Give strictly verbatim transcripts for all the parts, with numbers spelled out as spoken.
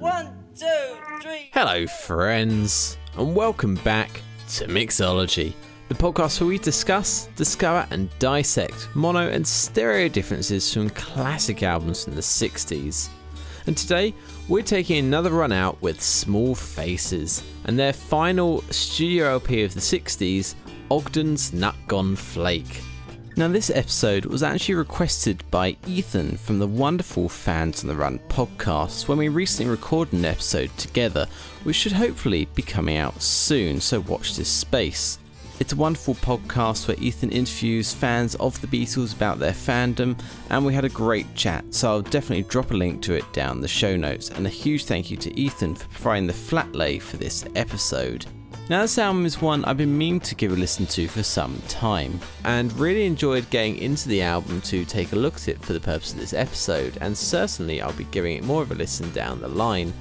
One, two, three. Hello, friends, and welcome back to Mixology, the podcast where we discuss, discover, and dissect mono and stereo differences from classic albums from the sixties. And today, we're taking another run out with Small Faces and their final studio L P of the sixties, Ogden's Nut Gone Flake. Now, this episode was actually requested by Ethan from the Wonderful Fans on the Run podcast when we recently recorded an episode together, which should hopefully be coming out soon, so watch this space. It's a wonderful podcast where Ethan interviews fans of the Beatles about their fandom, and we had a great chat, so I'll definitely drop a link to it down the show notes, and a huge thank you to Ethan for providing the flat lay for this episode. Now, this album is one I've been meaning to give a listen to for some time, and really enjoyed getting into the album to take a look at it for the purpose of this episode, and certainly I'll be giving it more of a listen down the line,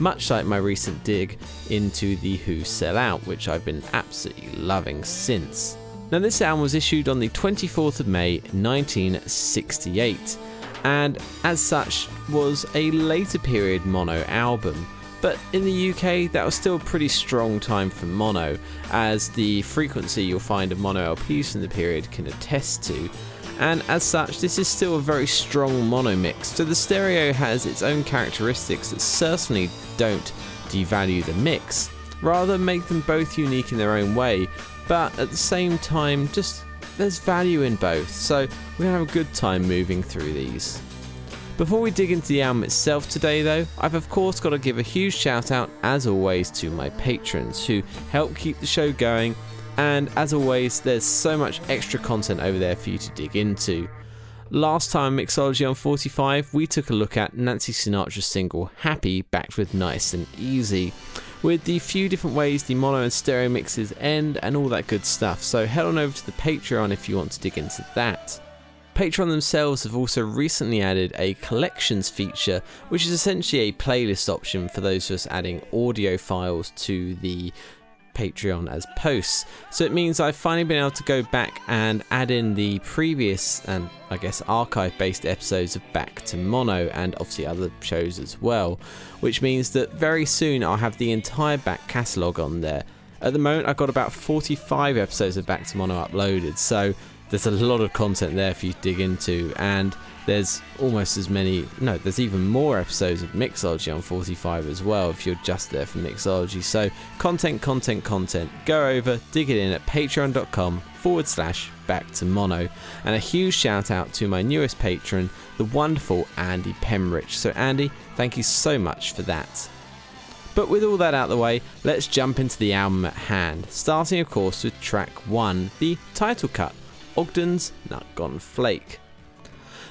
much like my recent dig into The Who Sell Out, which I've been absolutely loving since. Now, this album was issued on the twenty-fourth of May nineteen sixty-eight, and as such was a later period mono album. But in the U K, that was still a pretty strong time for mono, as the frequency you'll find of mono L Ps from the period can attest to. And as such, this is still a very strong mono mix, so the stereo has its own characteristics that certainly don't devalue the mix, rather make them both unique in their own way, but at the same time, just there's value in both, so we're gonna have a good time moving through these. Before we dig into the album itself today though, I've of course got to give a huge shout out as always to my patrons who help keep the show going, and as always there's so much extra content over there for you to dig into. Last time Mixology on forty-five we took a look at Nancy Sinatra's single Happy backed with Nice and Easy, with the few different ways the mono and stereo mixes end and all that good stuff, so head on over to the Patreon if you want to dig into that. Patreon themselves have also recently added a collections feature, which is essentially a playlist option for those of us adding audio files to the Patreon as posts. So it means I've finally been able to go back and add in the previous and I guess archive based episodes of Back to Mono and obviously other shows as well, which means that very soon I'll have the entire back catalogue on there. At the moment I've got about forty-five episodes of Back to Mono uploaded, so there's a lot of content there for you to dig into, and there's almost as many, no, there's even more episodes of Mixology on forty-five as well if you're just there for Mixology. So content, content, content. Go over, dig it in at patreon.com forward slash back to mono. And a huge shout out to my newest patron, the wonderful Andy Pemrich. So Andy, thank you so much for that. But with all that out of the way, let's jump into the album at hand, starting of course with track one, the title cut, Ogden's Nut Gone Flake.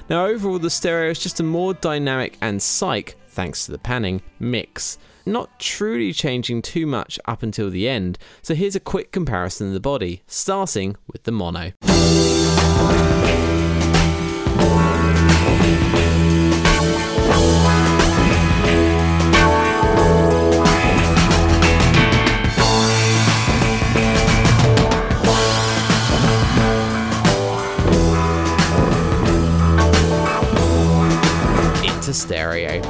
Now overall the stereo is just a more dynamic and psych, thanks to the panning, mix, not truly changing too much up until the end, so here's a quick comparison of the body, starting with the mono. To stereo.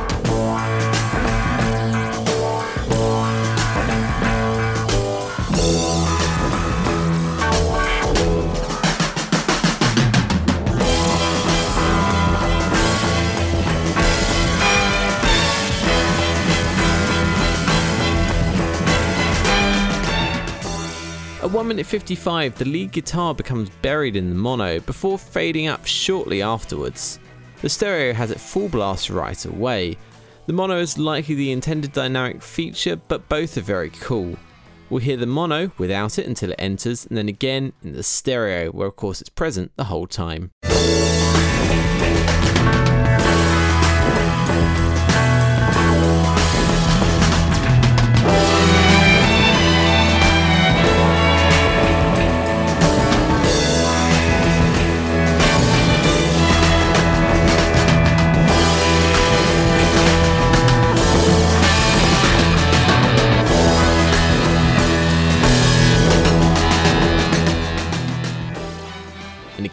At one minute fifty-five, the lead guitar becomes buried in the mono before fading up shortly afterwards. The stereo has it full blast right away. The mono is likely the intended dynamic feature, but both are very cool. We'll hear the mono without it until it enters, and then again in the stereo, where of course it's present the whole time.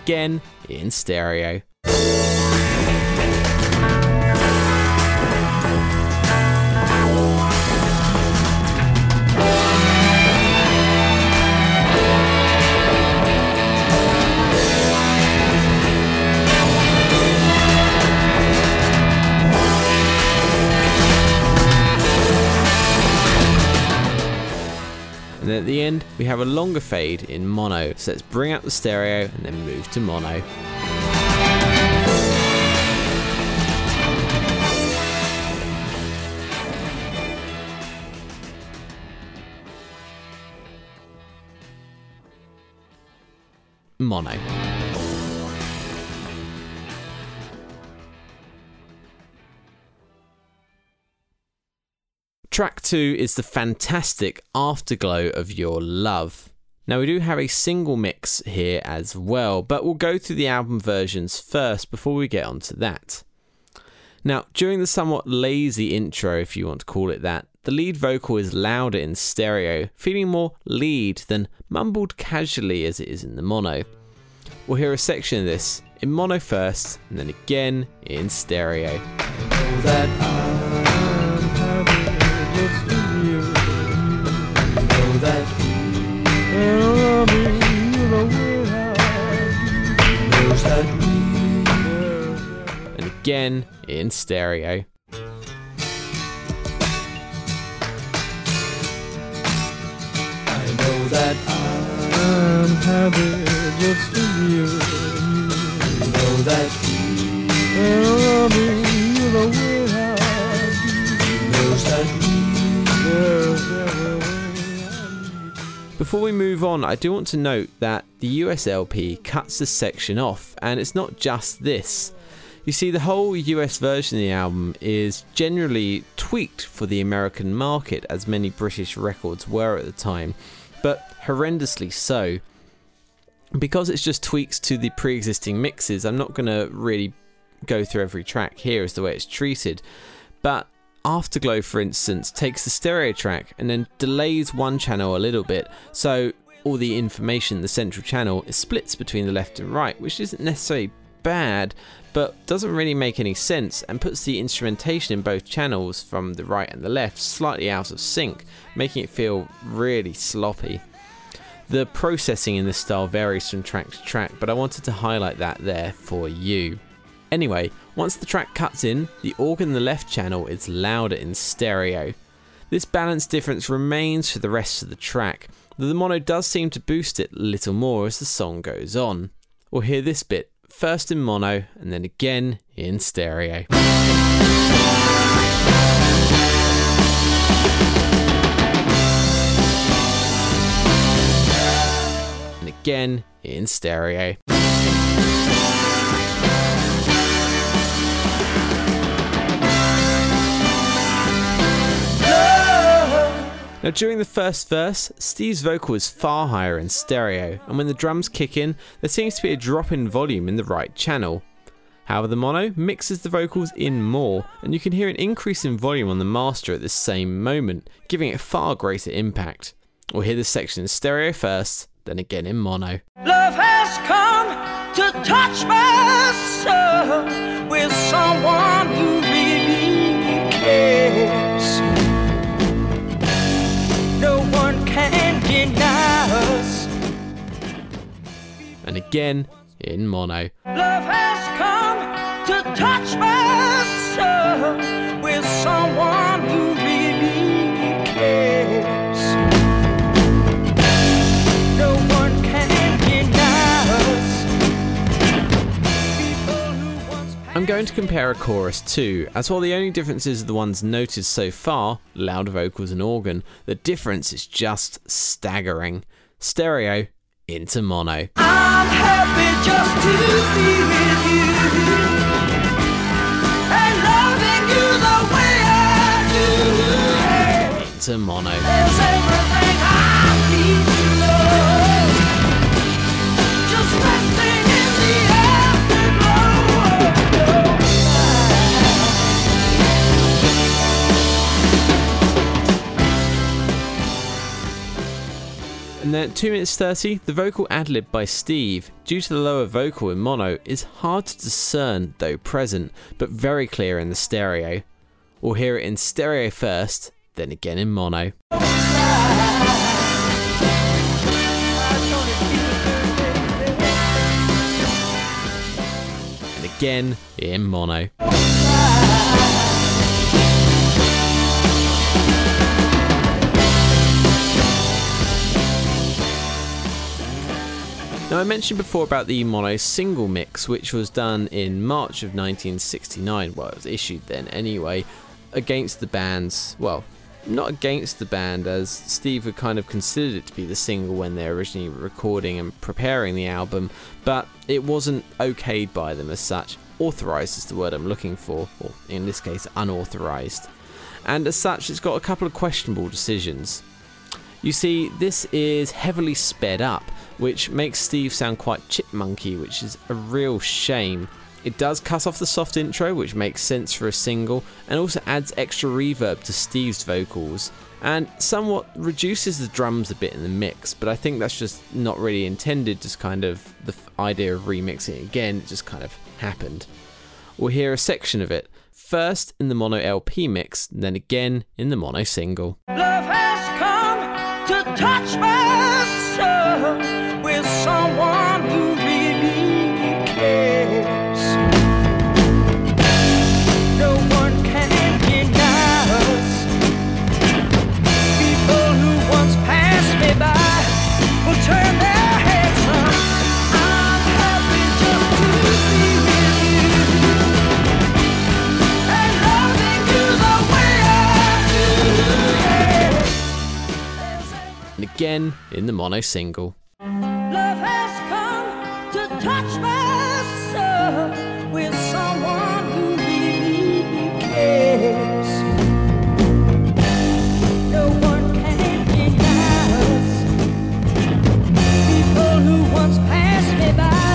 Again in stereo. and then at the end we have a longer fade in mono. So let's bring out the stereo and then move to mono. Mono. Track two is the fantastic Afterglow of Your Love. Now we do have a single mix here as well, but we'll go through the album versions first before we get onto that. Now, during the somewhat lazy intro, if you want to call it that, the lead vocal is louder in stereo, feeling more lead than mumbled casually as it is in the mono. We'll hear a section of this in mono first, and then again in stereo. And again in stereo. That I'm happy just in you. You know that I'll be the way I. Before we move on, I do want to note that the U S L P cuts this section off, and it's not just this. You see, the whole U S version of the album is generally tweaked for the American market, as many British records were at the time, but horrendously so. Because it's just tweaks to the pre-existing mixes, I'm not going to really go through every track here as the way it's treated, but Afterglow, for instance, takes the stereo track and then delays one channel a little bit, so all the information, the central channel, is splits between the left and right, which isn't necessarily bad, but doesn't really make any sense and puts the instrumentation in both channels from the right and the left slightly out of sync, making it feel really sloppy. The processing in this style varies from track to track, but I wanted to highlight that there for you. Anyway, once the track cuts in, the organ in the left channel is louder in stereo. This balance difference remains for the rest of the track, though the mono does seem to boost it a little more as the song goes on. We'll hear this bit first in mono, and then again in stereo. And again in stereo. Now during the first verse, Steve's vocal is far higher in stereo, and when the drums kick in, there seems to be a drop in volume in the right channel. However, the mono mixes the vocals in more, and you can hear an increase in volume on the master at the same moment, giving it far greater impact. We'll hear this section in stereo first, then again in mono. Love has come to touch my soul with someone who really cares. No one can deny us. And again in mono. Love has come to touch my soul with someone who really cares. No one can deny us. I'm going to compare a chorus too, as while the only differences are the ones noted so far, loud vocals and organ, the difference is just staggering. Stereo into mono. I'm happy just to be with you, and loving you the way I do. Into mono. There's everything I need to know, just resting in the afterglow. And then at two minutes thirty, the vocal ad-lib by Steve, due to the lower vocal in mono, is hard to discern though present, but very clear in the stereo. We'll hear it in stereo first, then again in mono. And again in mono. I mentioned before about the Mono single mix, which was done in March of nineteen sixty-nine, well, it was issued then anyway, against the band's, well, not against the band, as Steve had kind of considered it to be the single when they were originally recording and preparing the album, but it wasn't okayed by them as such. Authorised is the word I'm looking for, or in this case, unauthorised. And as such, it's got a couple of questionable decisions. You see, this is heavily sped up, which makes Steve sound quite chipmunky, which is a real shame. It does cut off the soft intro, which makes sense for a single, and also adds extra reverb to Steve's vocals, and somewhat reduces the drums a bit in the mix, but I think that's just not really intended, just kind of the idea of remixing it again, it just kind of happened. We'll hear a section of it, first in the Mono L P mix, and then again in the Mono single. Love has come to touch my soul with someone who really cares. And again in the Mono single. Love has come to touch my soul with someone who really cares. No one can deny us. People who once passed me by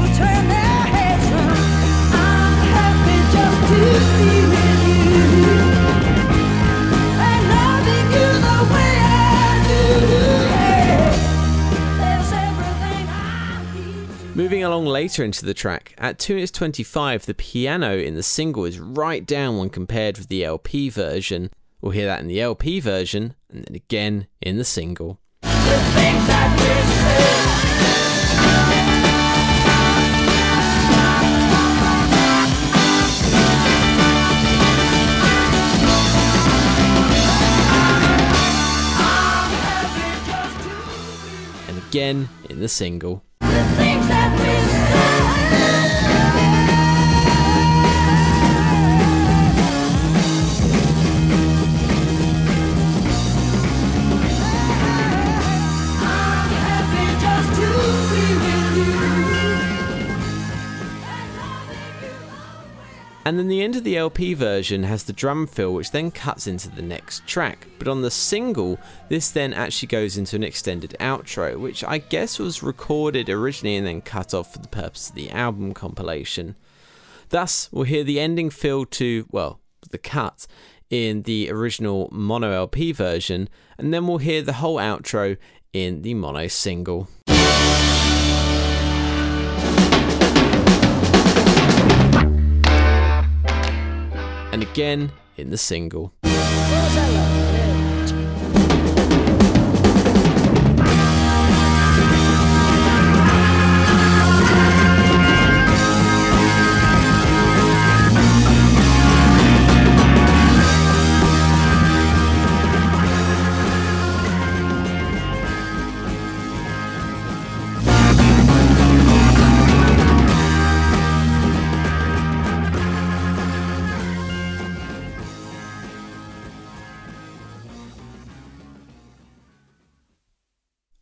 will turn their heads round. I'm happy just to be with you. And loving you the way I Moving along later into the track, at two minutes twenty-five, the piano in the single is right down when compared with the L P version. We'll hear that in the L P version, and then again in the single. And again in the single. And then the end of the L P version has the drum fill, which then cuts into the next track. But on the single, this then actually goes into an extended outro, which I guess was recorded originally and then cut off for the purpose of the album compilation. Thus, we'll hear the ending fill to, well, the cut in the original Mono L P version, and then we'll hear the whole outro in the Mono single. And again in the single.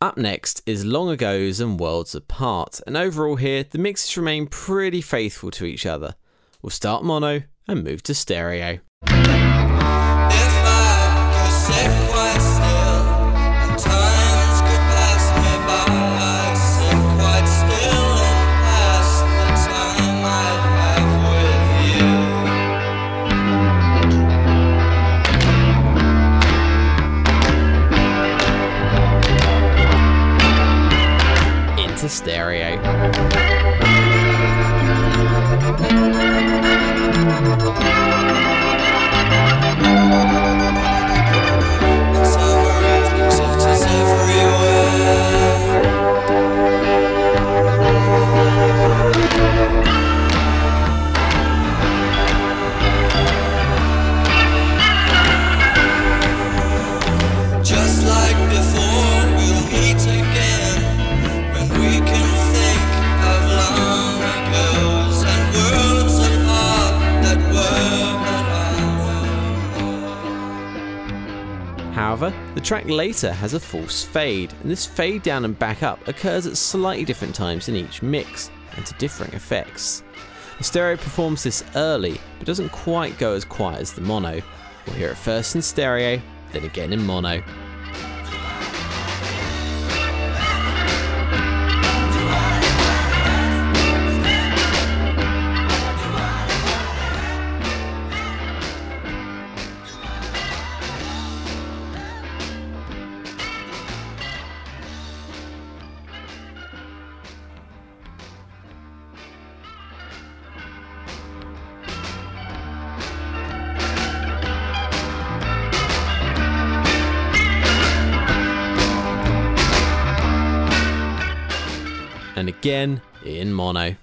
Up next is Long Ago's and Worlds Apart, and overall here, the mixes remain pretty faithful to each other. We'll start mono and move to stereo. If I to stereo. Just like before, we'll meet again. We can However, the track later has a false fade, and this fade down and back up occurs at slightly different times in each mix, and to differing effects. The stereo performs this early, but doesn't quite go as quiet as the mono. We'll hear it first in stereo, then again in mono. And again in mono.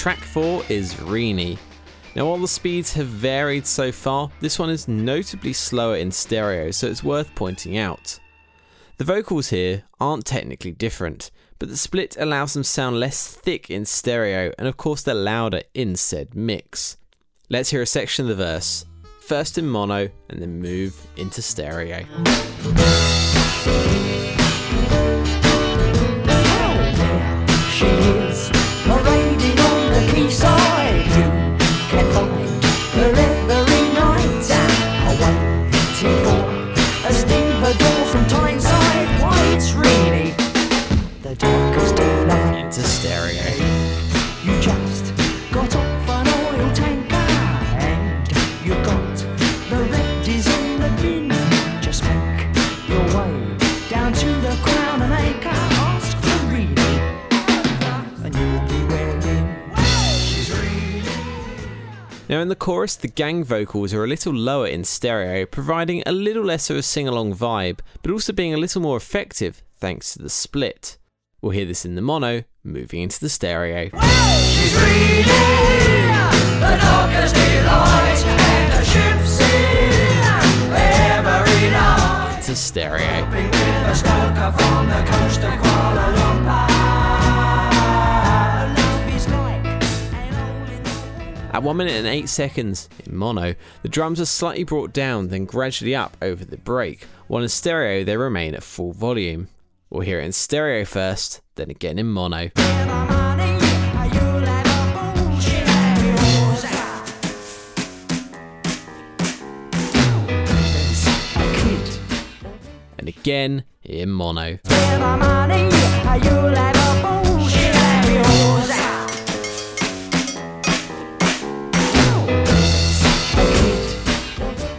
Track four is Rini. Now while the speeds have varied so far, this one is notably slower in stereo, so it's worth pointing out. The vocals here aren't technically different, but the split allows them to sound less thick in stereo, and of course they're louder in said mix. Let's hear a section of the verse, first in mono and then move into stereo. Into stereo. You just got off an oil tanker and you got the reddies in the bin. Just make your way down to the Crown and Acre. Ask for Reedy and you'll be wearing she's Reedy. Now in the chorus, the gang vocals are a little lower in stereo, providing a little less of a sing-along vibe, but also being a little more effective thanks to the split. We'll hear this in the mono, moving into the stereo. She's reading, the darkest delight, and the ship's in every night. It's a stereo. A stalker from the coast of Kuala Lumpur. At one minute and eight seconds in mono, the drums are slightly brought down, then gradually up over the break, while in stereo they remain at full volume. We'll hear it in stereo first, then again in mono. And again in mono.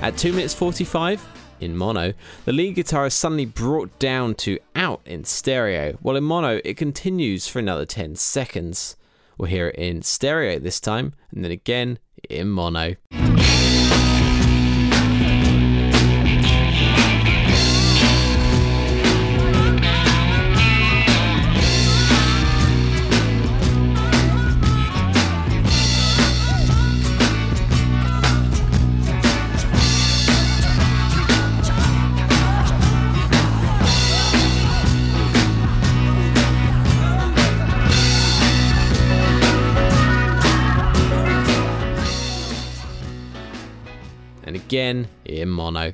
At two minutes forty-five, in mono, the lead guitar is suddenly brought down to out in stereo, while in mono it continues for another ten seconds. We'll hear it in stereo this time, and then again in mono. And again in mono.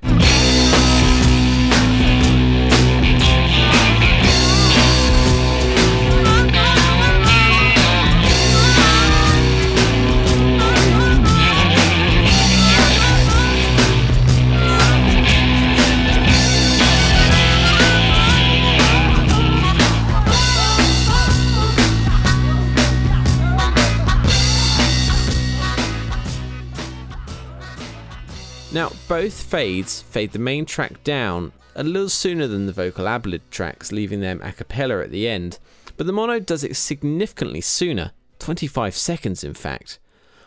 Now, both fades fade the main track down a little sooner than the vocal ad-lib tracks, leaving them a cappella at the end, but the mono does it significantly sooner, twenty-five seconds in fact.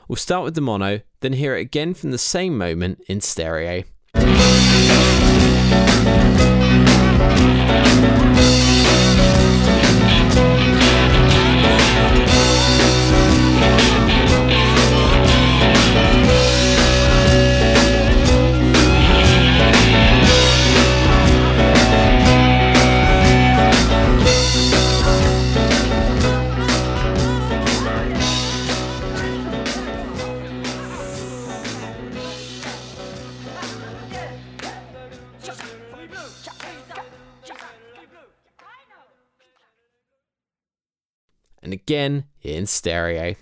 We'll start with the mono, then hear it again from the same moment in stereo. And again in stereo.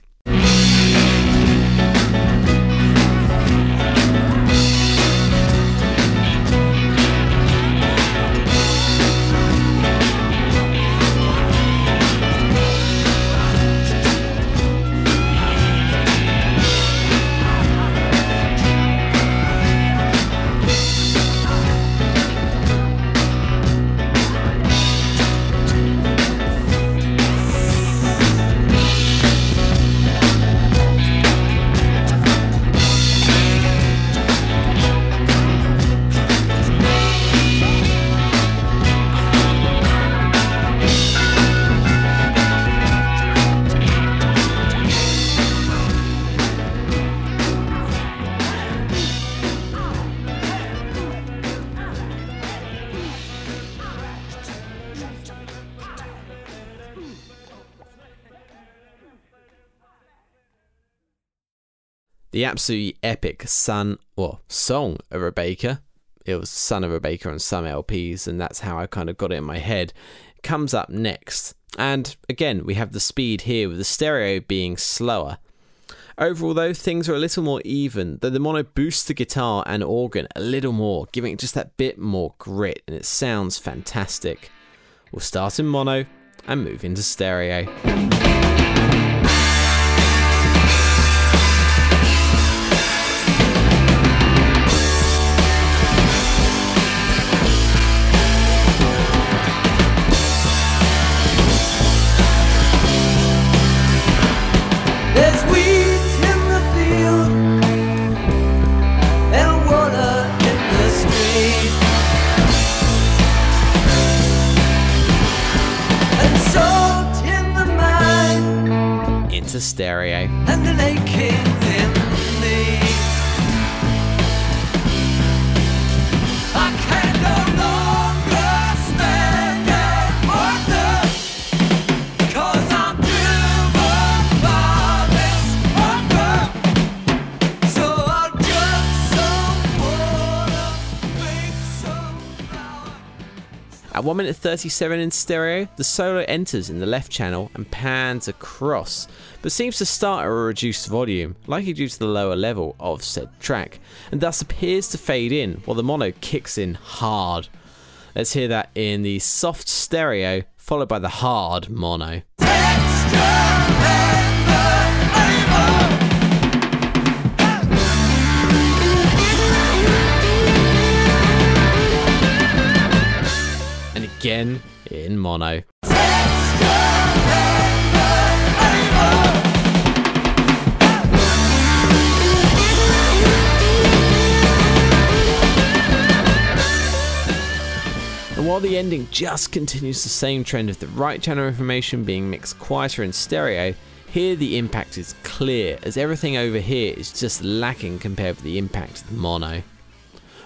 The absolutely epic son, or Song of a Baker, it was Son of a Baker on some L Ps, and that's how I kind of got it in my head, comes up next. And again, we have the speed here with the stereo being slower. Overall though, things are a little more even, though the mono boosts the guitar and organ a little more, giving it just that bit more grit, and it sounds fantastic. We'll start in mono and move into stereo. Stereo. And the naked in me. I can no longer stand and wonder, 'cause I'm driven by this hunger. So I'll drink some water, make some flour. At one minute thirty-seven in stereo, the solo enters in the left channel and pans across, but seems to start at a reduced volume, likely due to the lower level of said track, and thus appears to fade in while the mono kicks in hard. Let's hear that in the soft stereo, followed by the hard mono. And again in mono. While the ending just continues the same trend of the right channel information being mixed quieter in stereo, here the impact is clear, as everything over here is just lacking compared with the impact of the mono.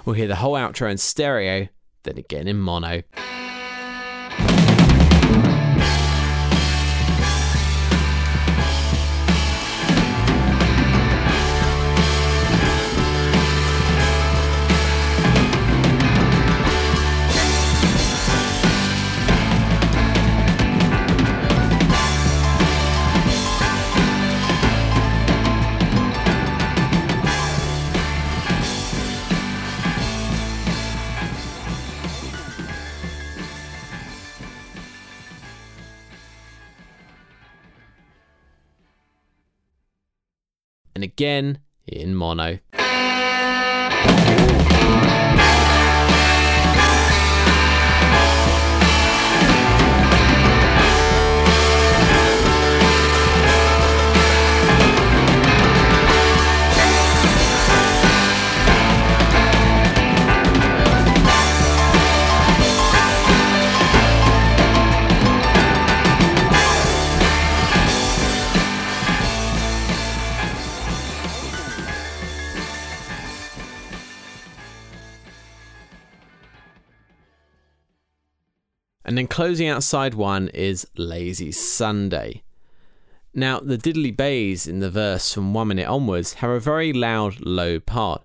We'll hear the whole outro in stereo, then again in mono. Again in mono. And then closing outside one is Lazy Sunday. Now, the diddly bays in the verse from one minute onwards have a very loud low part,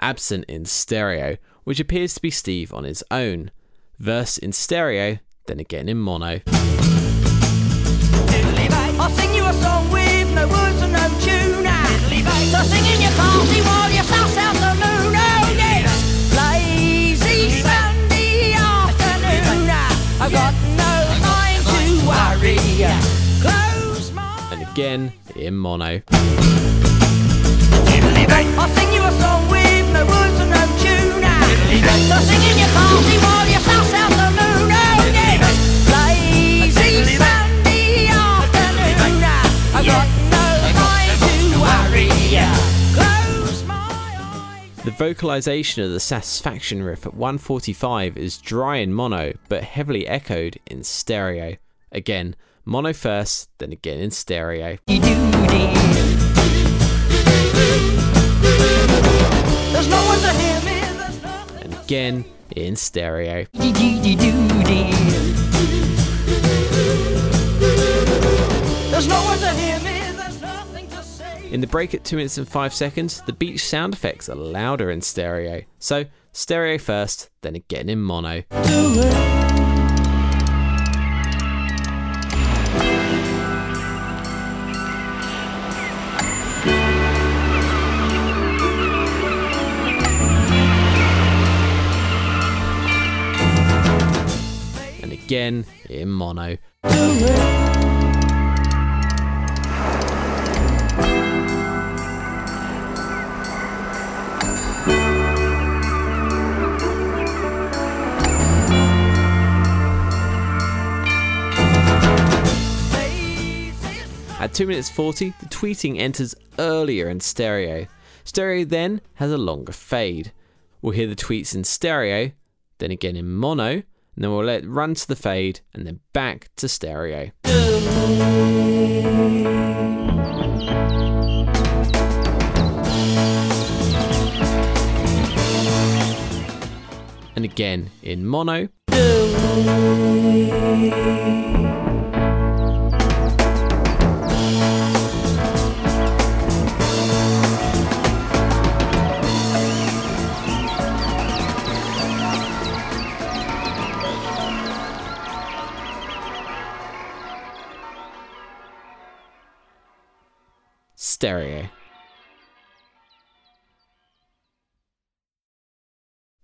absent in stereo, which appears to be Steve on his own. Verse in stereo, then again in mono. I'll sing you a song with no words and no tune. So sing in your party while you souse out the moon. Oh yes, lazy Sunday afternoon. I've got no time to worry. Close my and again in mono. I'll sing you a song with no words and no tune. So sing in your party while you souse out the moon. Oh yes, lazy Sunday afternoon. I've got no time to worry. Close my eyes. The vocalisation of the satisfaction riff at one forty-five is dry in mono, but heavily echoed in stereo. Again, mono first, then again in stereo. You do dear. There's no one to hear me, there's nothing. And again, in stereo. There's no one to hear me, there's nothing to say. In the break at two minutes and five seconds, the beach sound effects are louder in stereo. So, stereo first, then again in mono. Do it. Again in mono. At two minutes forty, the tweeting enters earlier in stereo. Stereo then has a longer fade. We'll hear the tweets in stereo, then again in mono. And then we'll let it run to the fade and then back to stereo. And again in mono. Stereo.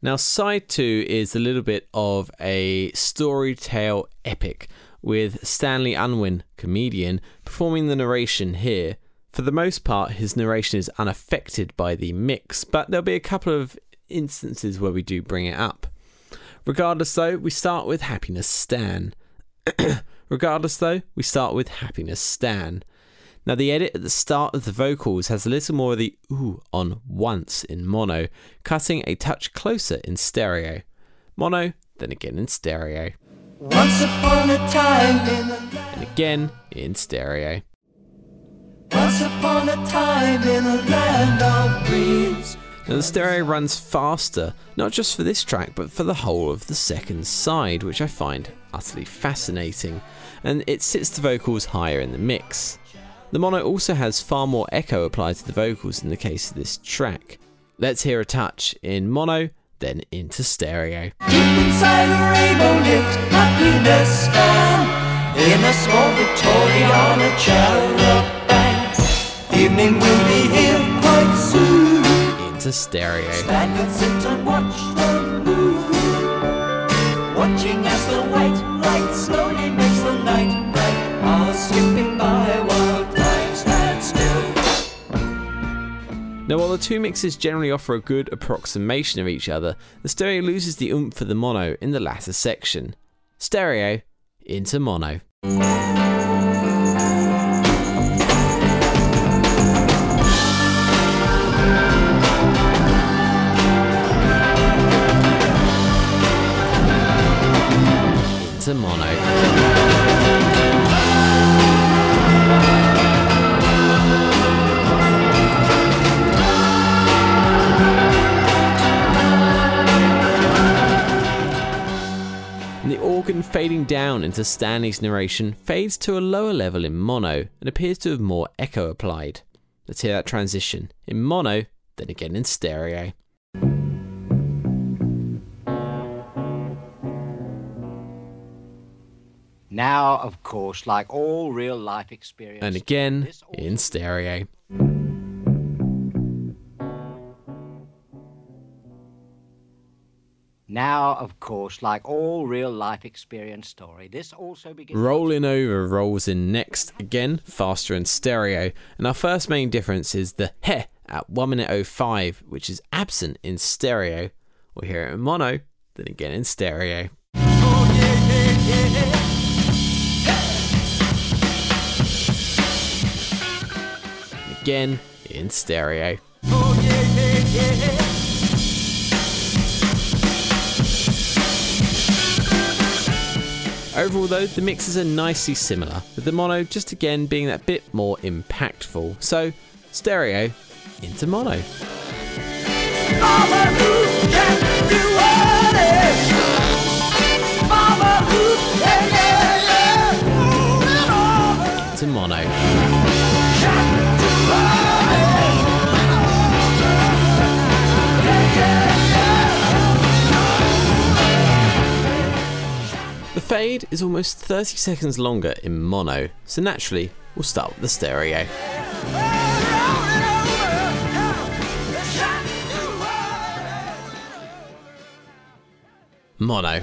Now, side two is a little bit of a story tale epic with Stanley Unwin, comedian, performing the narration here. For the most part, his narration is unaffected by the mix, but there'll be a couple of instances where we do bring it up. Regardless, though, we start with Happiness Stan. Regardless, though, we start with Happiness Stan. Now, the edit at the start of the vocals has a little more of the ooh on once in mono, cutting a touch closer in stereo. Mono, then again in stereo. Once upon a time in the land. And again in stereo. Once upon a time in the land of dreams. Now, the stereo runs faster, not just for this track, but for the whole of the second side, which I find utterly fascinating, and it sits the vocals higher in the mix. The mono also has far more echo applied to the vocals in the case of this track. Let's hear a touch in mono, then into stereo. Deep inside the rainbow lived Happiness Stan, in a small Victoria on a cherub bank. Evening will be here quite soon. Into stereo. Stan could sit and watch the moon, watching as the white light slowly makes the night bright. All skipping by while. Now, while the two mixes generally offer a good approximation of each other, the stereo loses the oomph for the mono in the latter section. Stereo into mono. Into mono. The organ fading down into Stanley's narration fades to a lower level in mono and appears to have more echo applied. Let's hear that transition in mono, then again in stereo. Now, of course, like all real life experience, and again in stereo. Now, of course, like all real life experience story, this also begins... Rolling Over rolls in next, again, faster in stereo. And our first main difference is the heh at one minute oh five, which is absent in stereo. We'll hear it in mono, then again in stereo. Oh, yeah, yeah, yeah, yeah. Hey. Again in stereo. Oh, yeah, yeah, yeah, yeah. Overall though, the mixes are nicely similar, with the mono just again being that bit more impactful. So, stereo into mono. Mama, who can do it? Mama, who can do it? Into mono. The fade is almost thirty seconds longer in mono, so naturally we'll start with the stereo. Mono.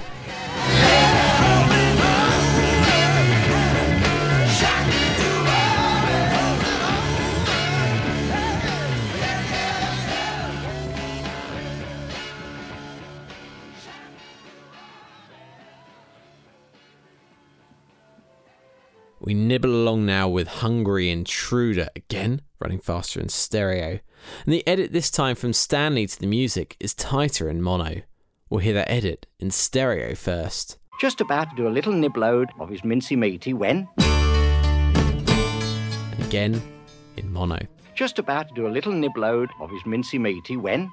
We nibble along now with Hungry Intruder, again running faster in stereo. And the edit this time from Stanley to the music is tighter in mono. We'll hear that edit in stereo first. Just about to do a little nibload of his mincy meaty when... And again in mono. Just about to do a little nibload of his mincy meaty when...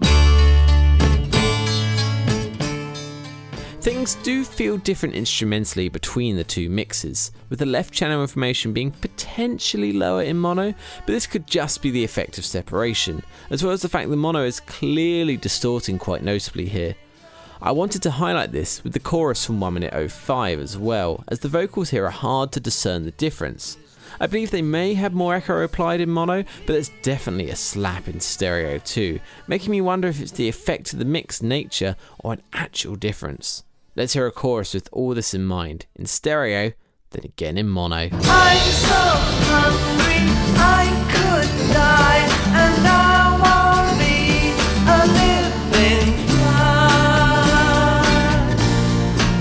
Things do feel different instrumentally between the two mixes, with the left channel information being potentially lower in mono, but this could just be the effect of separation, as well as the fact that mono is clearly distorting quite noticeably here. I wanted to highlight this with the chorus from one minute oh five as well, as the vocals here are hard to discern the difference. I believe they may have more echo applied in mono, but there's definitely a slap in stereo too, making me wonder if it's the effect of the mixed nature or an actual difference. Let's hear a chorus with all this in mind, in stereo, then again in mono. I'm so hungry, I could die, and I want be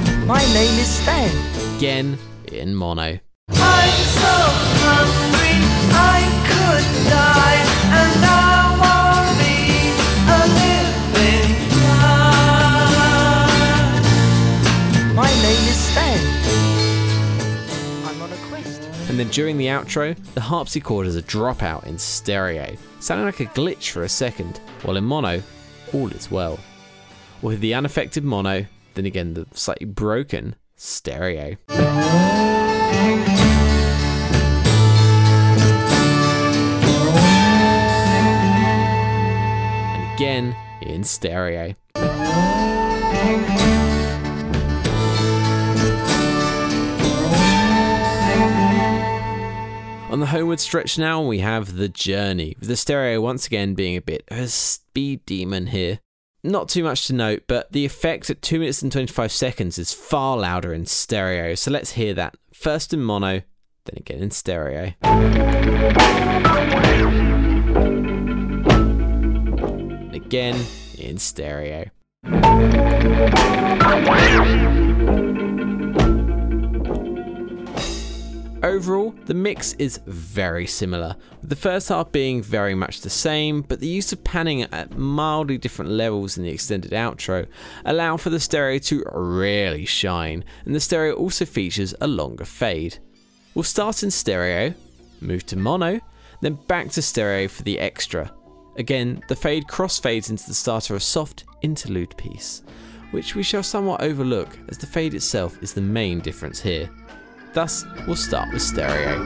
a living fly. My name is Stan. Again in mono. I'm so hungry, I could die, and I want be a living fly. My name is Stan. I'm on a quest. And then during the outro, the harpsichord is a dropout in stereo, sounding like a glitch for a second, while in mono, all is well. With the unaffected mono, then again the slightly broken stereo. And again in stereo. On the homeward stretch now we have The Journey, with the stereo once again being a bit of a speed demon here. Not too much to note, but the effect at two minutes and twenty-five seconds is far louder in stereo, so let's hear that. First in mono, then again in stereo. Again in stereo. Overall, the mix is very similar, with the first half being very much the same, but the use of panning at mildly different levels in the extended outro allow for the stereo to really shine, and the stereo also features a longer fade. We'll start in stereo, move to mono, then back to stereo for the extra. Again, the fade crossfades into the start of a soft interlude piece. which we shall somewhat overlook as the fade itself is the main difference here. Thus, we'll start with stereo.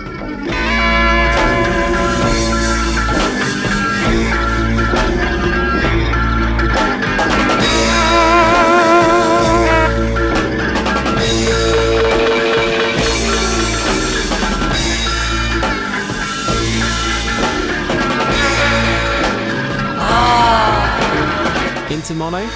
Into mono.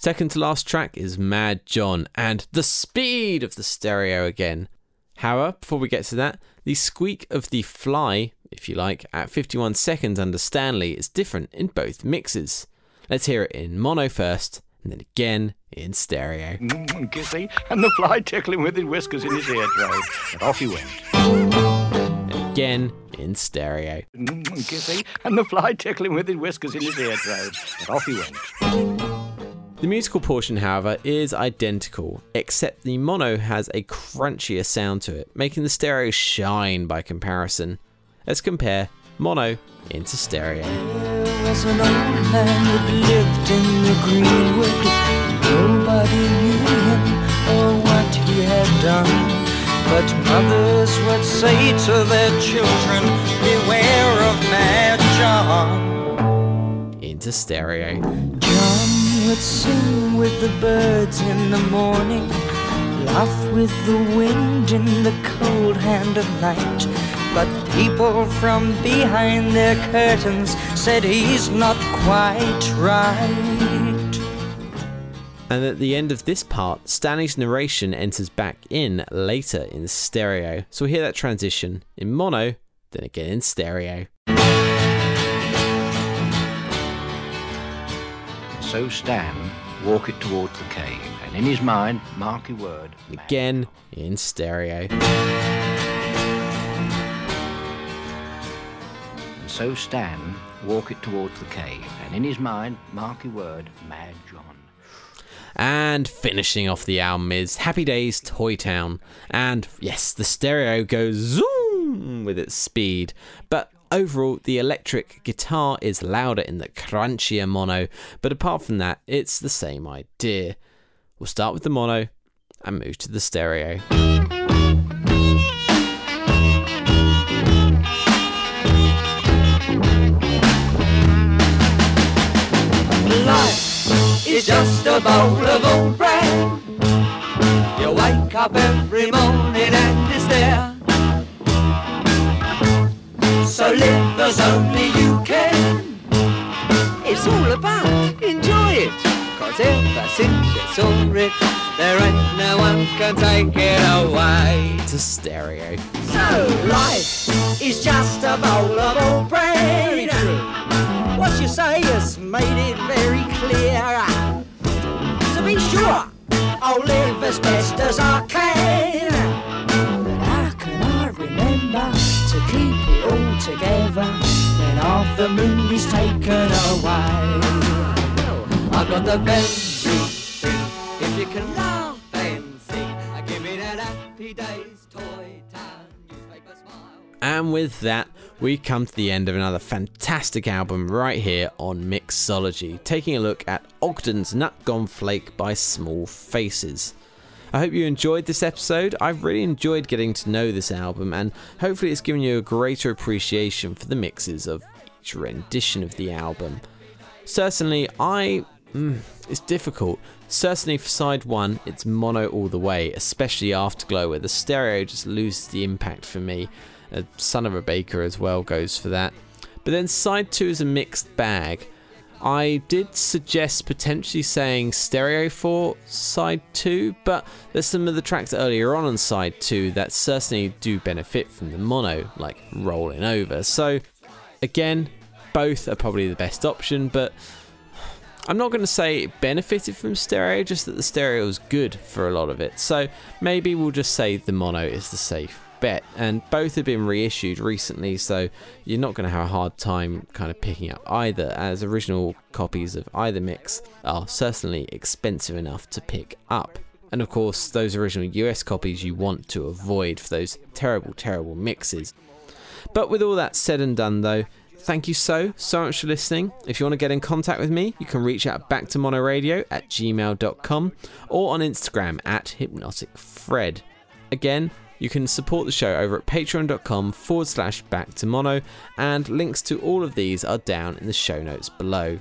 Second to last track is Mad John and the speed of the stereo again. However, before we get to that, the squeak of the fly, if you like, at fifty-one seconds under Stanley is different in both mixes. Let's hear it in mono first and then again in stereo. Mm, kissy, and the fly tickling with his whiskers in his ear drove, and off he went. And again in stereo. Mm, kissy, and the fly tickling with his whiskers in his ear drove, and off he went. The musical portion, however, is identical, except the mono has a crunchier sound to it, making the stereo shine by comparison. Let's compare mono into stereo. There was an old man that lived in the greenwood. Nobody knew him or what he had done. But mothers would say to their children, beware of Mad John. Into stereo. John would sing with the birds in the morning, laugh with the wind in the cold hand of night. But people from behind their curtains said he's not quite right. And at the end of this part, Stanley's narration enters back in later in stereo. So we hear that transition in mono, then again in stereo. So Stan walketh towards the cave, and in his mind, mark your word. Again in stereo. And so Stan walketh towards the cave, and in his mind, mark your word, Mad John. And finishing off the album is Happy Days Toy Town. And yes, the stereo goes zoom with its speed, but overall, the electric guitar is louder in the crunchier mono, but apart from that, it's the same idea. We'll start with the mono and move to the stereo. Life is just a bowl of old bread. You wake up every morning and it's there. So live as only you can. It's all about enjoy it, cause ever since you saw it, there ain't no one can take it away. It's a stereo. So life is just a bowl of old bread. What you say has made it very clear. So be sure I'll live as best as I can. But how can I remember to keep all together when half the moon is taken away? I've got the very thing. If you can laugh and sing, I give it a Happy Days Toy Town newspaper smile. And with that, we come to the end of another fantastic album right here on Mixology, taking a look at Ogden's Nut Gone Flake by Small Faces. I hope you enjoyed this episode. I've really enjoyed getting to know this album, and hopefully it's given you a greater appreciation for the mixes of each rendition of the album. Certainly, I... Mm, it's difficult. Certainly for side one, it's mono all the way, especially Afterglow, where the stereo just loses the impact for me. Uh, Son of a Baker as well goes for that. But then side two is a mixed bag. I did suggest potentially saying stereo for side two, but there's some of the tracks earlier on on side two that certainly do benefit from the mono, like Rolling Over. So again, both are probably the best option, but I'm not going to say it benefited from stereo, just that the stereo is good for a lot of it. So maybe we'll just say the mono is the safe bet, and both have been reissued recently, so you're not going to have a hard time kind of picking up either, as original copies of either mix are certainly expensive enough to pick up. And of course, those original U S copies you want to avoid for those terrible terrible mixes. But with all that said and done though, thank you so, so much for listening. If you want to get in contact with me, you can reach out back to monoradio at gmail dot com or on Instagram at hypnoticfred. Again, you can support the show over at patreon dot com forward slash back to mono, and links to all of these are down in the show notes below.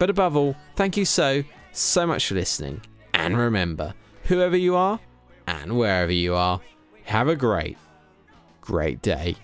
But above all, thank you so, so much for listening. And remember, whoever you are and wherever you are, have a great, great day.